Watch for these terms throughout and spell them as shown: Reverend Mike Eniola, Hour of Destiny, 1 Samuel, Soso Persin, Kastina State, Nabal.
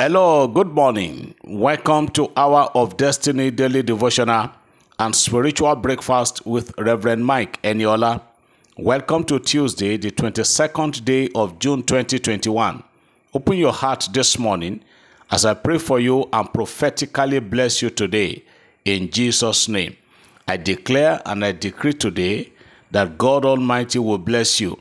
Hello, good morning. Welcome to Hour of Destiny Daily Devotional and Spiritual Breakfast with Reverend Mike Eniola. Welcome to Tuesday, the 22nd day of June 2021. Open your heart this morning as I pray for you and prophetically bless you today in Jesus' name. I declare and I decree today that God Almighty will bless you.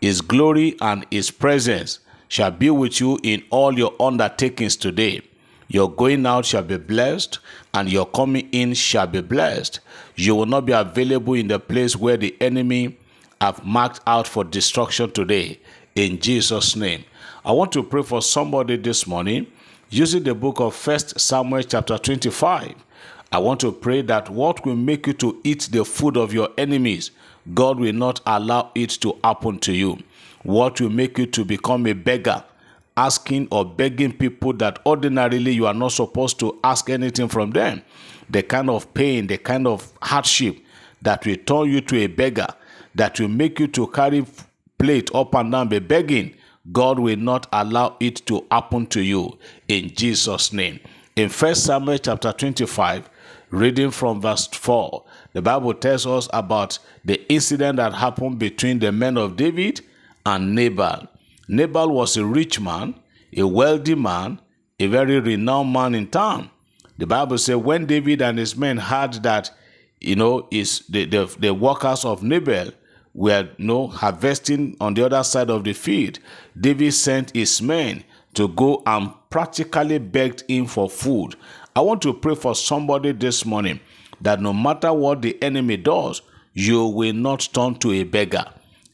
His glory and His presence shall be with you in all your undertakings today. Your going out shall be blessed, and your coming in shall be blessed. You will not be available in the place where the enemy have marked out for destruction today, in Jesus' name. I want to pray for somebody this morning using the book of 1 Samuel chapter 25. I want to pray that what will make you to eat the food of your enemies, God will not allow it to happen to you. What will make you to become a beggar, asking or begging people that ordinarily you are not supposed to ask anything from them? The kind of pain, the kind of hardship that will turn you to a beggar, that will make you to carry plate up and down by begging, God will not allow it to happen to you, in Jesus' name. In 1 Samuel chapter 25, reading from verse 4, the Bible tells us about the incident that happened between the men of David and Nabal. Nabal was a rich man, a wealthy man, a very renowned man in town. The Bible says when David and his men heard that, the workers of Nabal were harvesting on the other side of the field, David sent his men to go and practically begged him for food. I want to pray for somebody this morning that no matter what the enemy does, you will not turn to a beggar.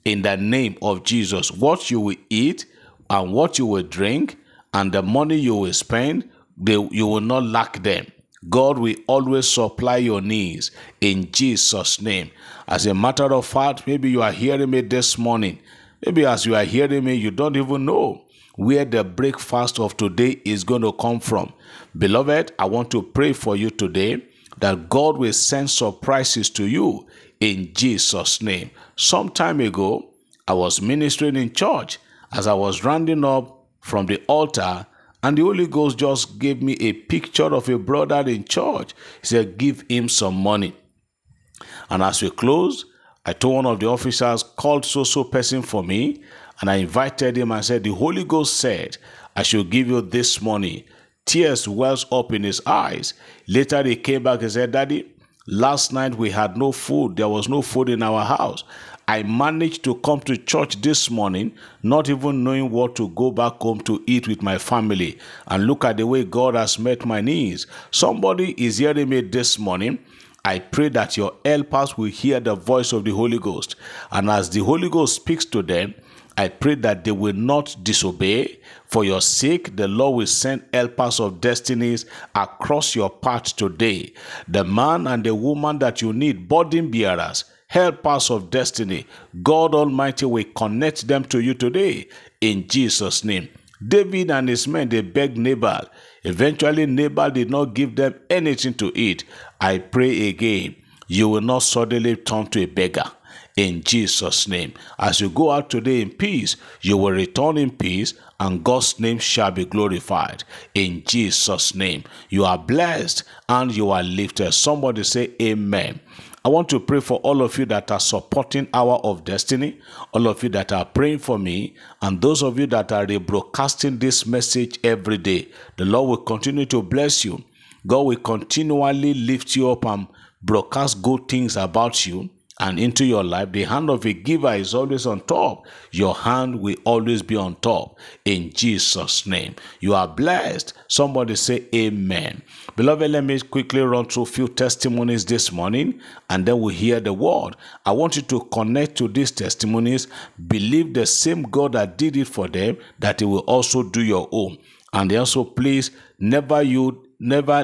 In the name of Jesus, what you will eat and what you will drink and the money you will spend, you will not lack them. God will always supply your needs, in Jesus' name. As a matter of fact, maybe you are hearing me this morning. Maybe as you are hearing me, you don't even know where the breakfast of today is going to come from. Beloved, I want to pray for you today that God will send surprises to you, in Jesus' name. Some time ago, I was ministering in church as I was rounding up from the altar, and the Holy Ghost just gave me a picture of a brother in church. He said, give him some money. And as we closed, I told one of the officers, called Soso Persin for me, and I invited him and said, the Holy Ghost said, I should give you this money. Tears wells up in his eyes. Later he came back and said, Daddy, last night we had no food. There was no food in our house. I managed to come to church this morning, not even knowing what to go back home to eat with my family. And look at the way God has met my needs. Somebody is hearing me this morning. I pray that your helpers will hear the voice of the Holy Ghost. And as the Holy Ghost speaks to them, I pray that they will not disobey. For your sake, the Lord will send helpers of destinies across your path today. The man and the woman that you need, burden bearers, helpers of destiny, God Almighty will connect them to you today, in Jesus' name. David and his men, they begged Nabal. Eventually, Nabal did not give them anything to eat. I pray again, you will not suddenly turn to a beggar, in Jesus' name. As you go out today in peace, you will return in peace, and God's name shall be glorified, in Jesus' name. You are blessed and you are lifted. Somebody say amen. I want to pray for all of you that are supporting Hour of Destiny, all of you that are praying for me, and those of you that are rebroadcasting this message every day. The Lord will continue to bless you. God will continually lift you up and broadcast good things about you and into your life. The hand of a giver is always on top. Your hand will always be on top, in Jesus' name. You are blessed. Somebody say amen. Beloved, let me quickly run through a few testimonies this morning, and then we'll hear the word. I want you to connect to these testimonies. Believe the same God that did it for them, that He will also do your own. And also, please, never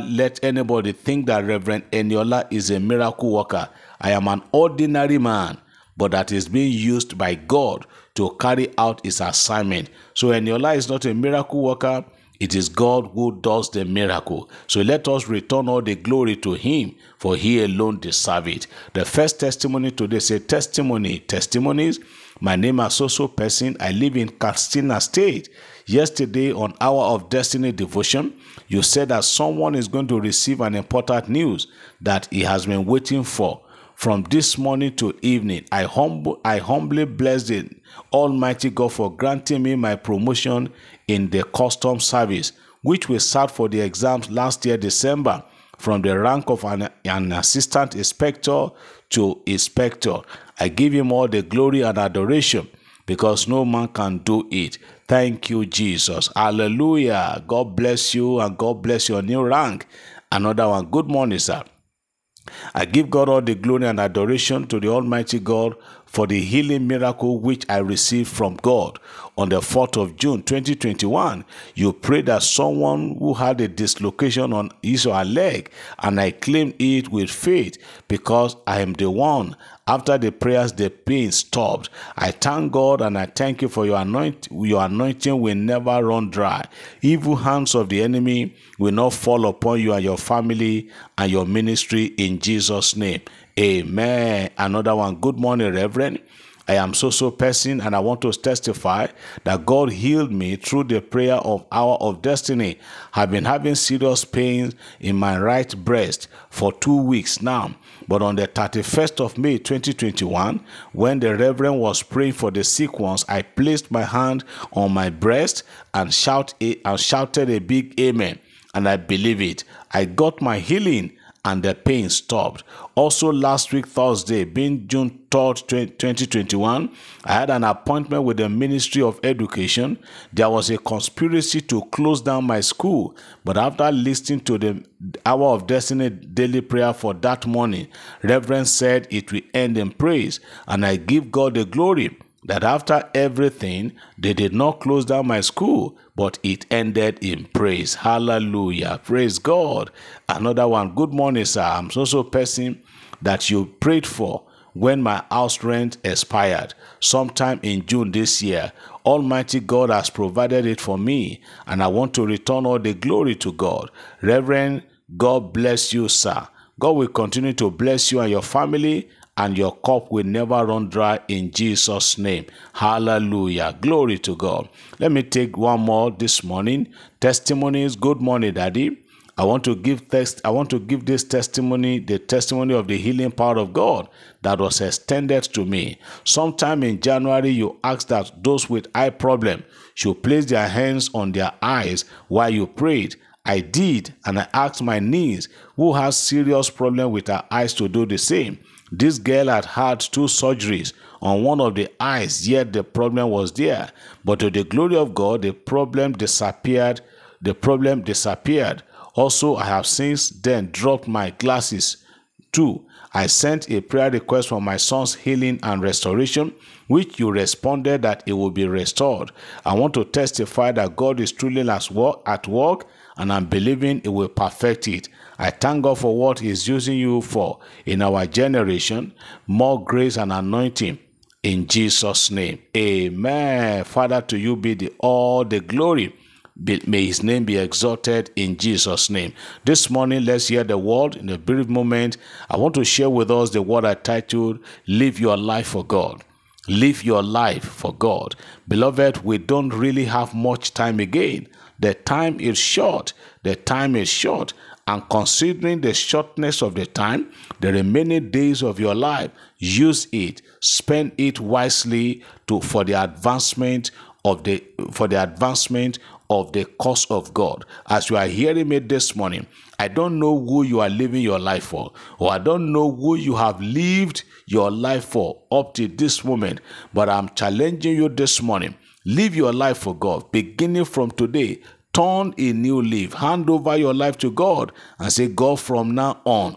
let anybody think that Reverend Eniola is a miracle worker. I am an ordinary man, but that is being used by God to carry out His assignment. So Eniola is not a miracle worker. It is God who does the miracle. So let us return all the glory to Him, for He alone deserves it. The first testimony today says, testimonies. My name is Soso Persin. I live in Kastina State. Yesterday on Hour of Destiny devotion, you said that someone is going to receive an important news that he has been waiting for from this morning to evening. I humbly bless the Almighty God for granting me my promotion in the custom service, which we sat for the exams last year December, from the rank of an assistant inspector to inspector. I give him all the glory and adoration, because no man can do it. Thank you, Jesus. Hallelujah. God bless you, and God bless your new rank. Another one. Good morning, sir. I give God all the glory and adoration to the Almighty God for the healing miracle which I received from God. On the 4th of June 2021, you prayed that someone who had a dislocation on his or her leg, and I claimed it with faith because I am the one. After the prayers, the pain stopped. I thank God and I thank you for your anointing. Your anointing will never run dry. Evil hands of the enemy will not fall upon you and your family and your ministry, in Jesus' name. Amen. Another one. Good morning, Reverend. I am Soso Persin, and I want to testify that God healed me through the prayer of Hour of Destiny. I've been having serious pains in my right breast for 2 weeks now. But on the 31st of May 2021, when the Reverend was praying for the sick ones, I placed my hand on my breast and shouted a big amen. And I believe it. I got my healing, and the pain stopped. Also, last week, Thursday, being June 3rd, 2021, I had an appointment with the Ministry of Education. There was a conspiracy to close down my school, but after listening to the Hour of Destiny daily prayer for that morning, Reverend said it will end in praise, and I give God the glory that after everything, they did not close down my school, but it ended in praise. Hallelujah. Praise God. Another one. Good morning, sir. I'm Soso Persin that you prayed for when my house rent expired sometime in June this year. Almighty God has provided it for me, and I want to return all the glory to God. Reverend, God bless you, sir. God will continue to bless you and your family, and your cup will never run dry, in Jesus' name. Hallelujah. Glory to God. Let me take one more this morning. Testimonies. Good morning, Daddy. I want to give this testimony, the testimony of the healing power of God that was extended to me. Sometime in January, you asked that those with eye problem should place their hands on their eyes while you prayed. I did, and I asked my niece, who has serious problem with her eyes, to do the same. This girl had had 2 surgeries on one of the eyes, yet the problem was there. But to the glory of God, the problem disappeared. Also, I have since then dropped my glasses too. I sent a prayer request for my son's healing and restoration, which you responded that it will be restored. I want to testify that God is truly at work, and I'm believing it will perfect it. I thank God for what He's using you for in our generation. More grace and anointing, in Jesus' name. Amen. Father, to you be all the glory. May His name be exalted, in Jesus' name. This morning, let's hear the word. In a brief moment, I want to share with us the word I titled, Live Your Life for God. Live your life for God. Beloved, we don't really have much time again. The time is short. The time is short. And considering the shortness of the time, the remaining days of your life, use it. Spend it wisely for the advancement of the cause of God. As you are hearing me this morning, I don't know who you are living your life for, or I don't know who you have lived your life for up to this moment, but I'm challenging you this morning. Live your life for God, beginning from today. Turn a new leaf. Hand over your life to God and say, God, from now on,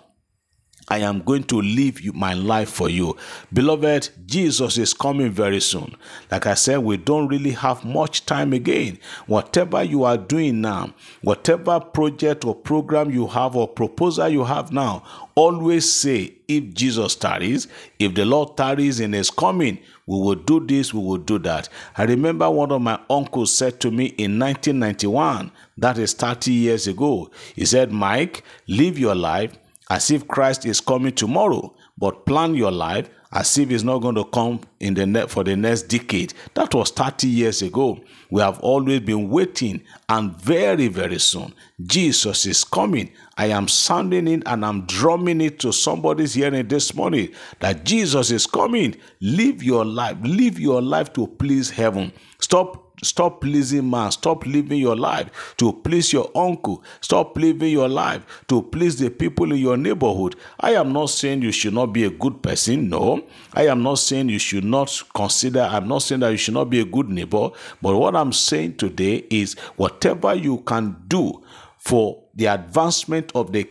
I am going to live my life for you. Beloved, Jesus is coming very soon. Like I said, we don't really have much time again. Whatever you are doing now, whatever project or program you have or proposal you have now, always say, if Jesus tarries, if the Lord tarries in His coming, we will do this, we will do that. I remember one of my uncles said to me in 1991, that is 30 years ago, he said, Mike, live your life as if Christ is coming tomorrow, but plan your life as if it's not going to come in the for the next decade. That was 30 years ago. We have always been waiting, and very, very soon, Jesus is coming. I am sounding it and I'm drumming it to somebody's hearing this morning that Jesus is coming. Live your life. Live your life to please heaven. Stop pleasing man. Stop living your life to please your uncle. Stop living your life to please the people in your neighborhood. I am not saying you should not be a good person. No. I am not saying you should not consider. I'm not saying that you should not be a good neighbor. But what I'm saying today is whatever you can do for the advancement of the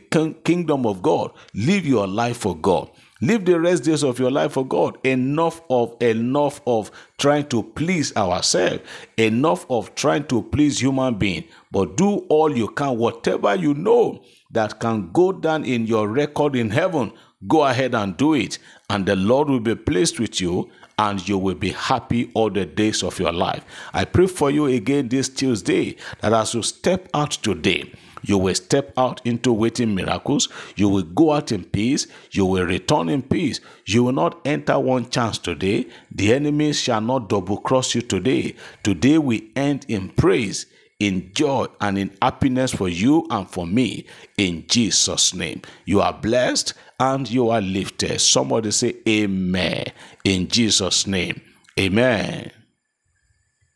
kingdom of God, live your life for God. Live the rest days of your life for God. Enough of trying to please ourselves. Enough of trying to please human beings. But do all you can, whatever you know that can go down in your record in heaven, go ahead and do it. And the Lord will be pleased with you, and you will be happy all the days of your life. I pray for you again this Tuesday, that as you step out today, you will step out into waiting miracles. You will go out in peace. You will return in peace. You will not enter one chance today. The enemy shall not double cross you today. Today we end in praise, in joy, and in happiness for you and for me. In Jesus' name. You are blessed and you are lifted. Somebody say amen. In Jesus' name. Amen.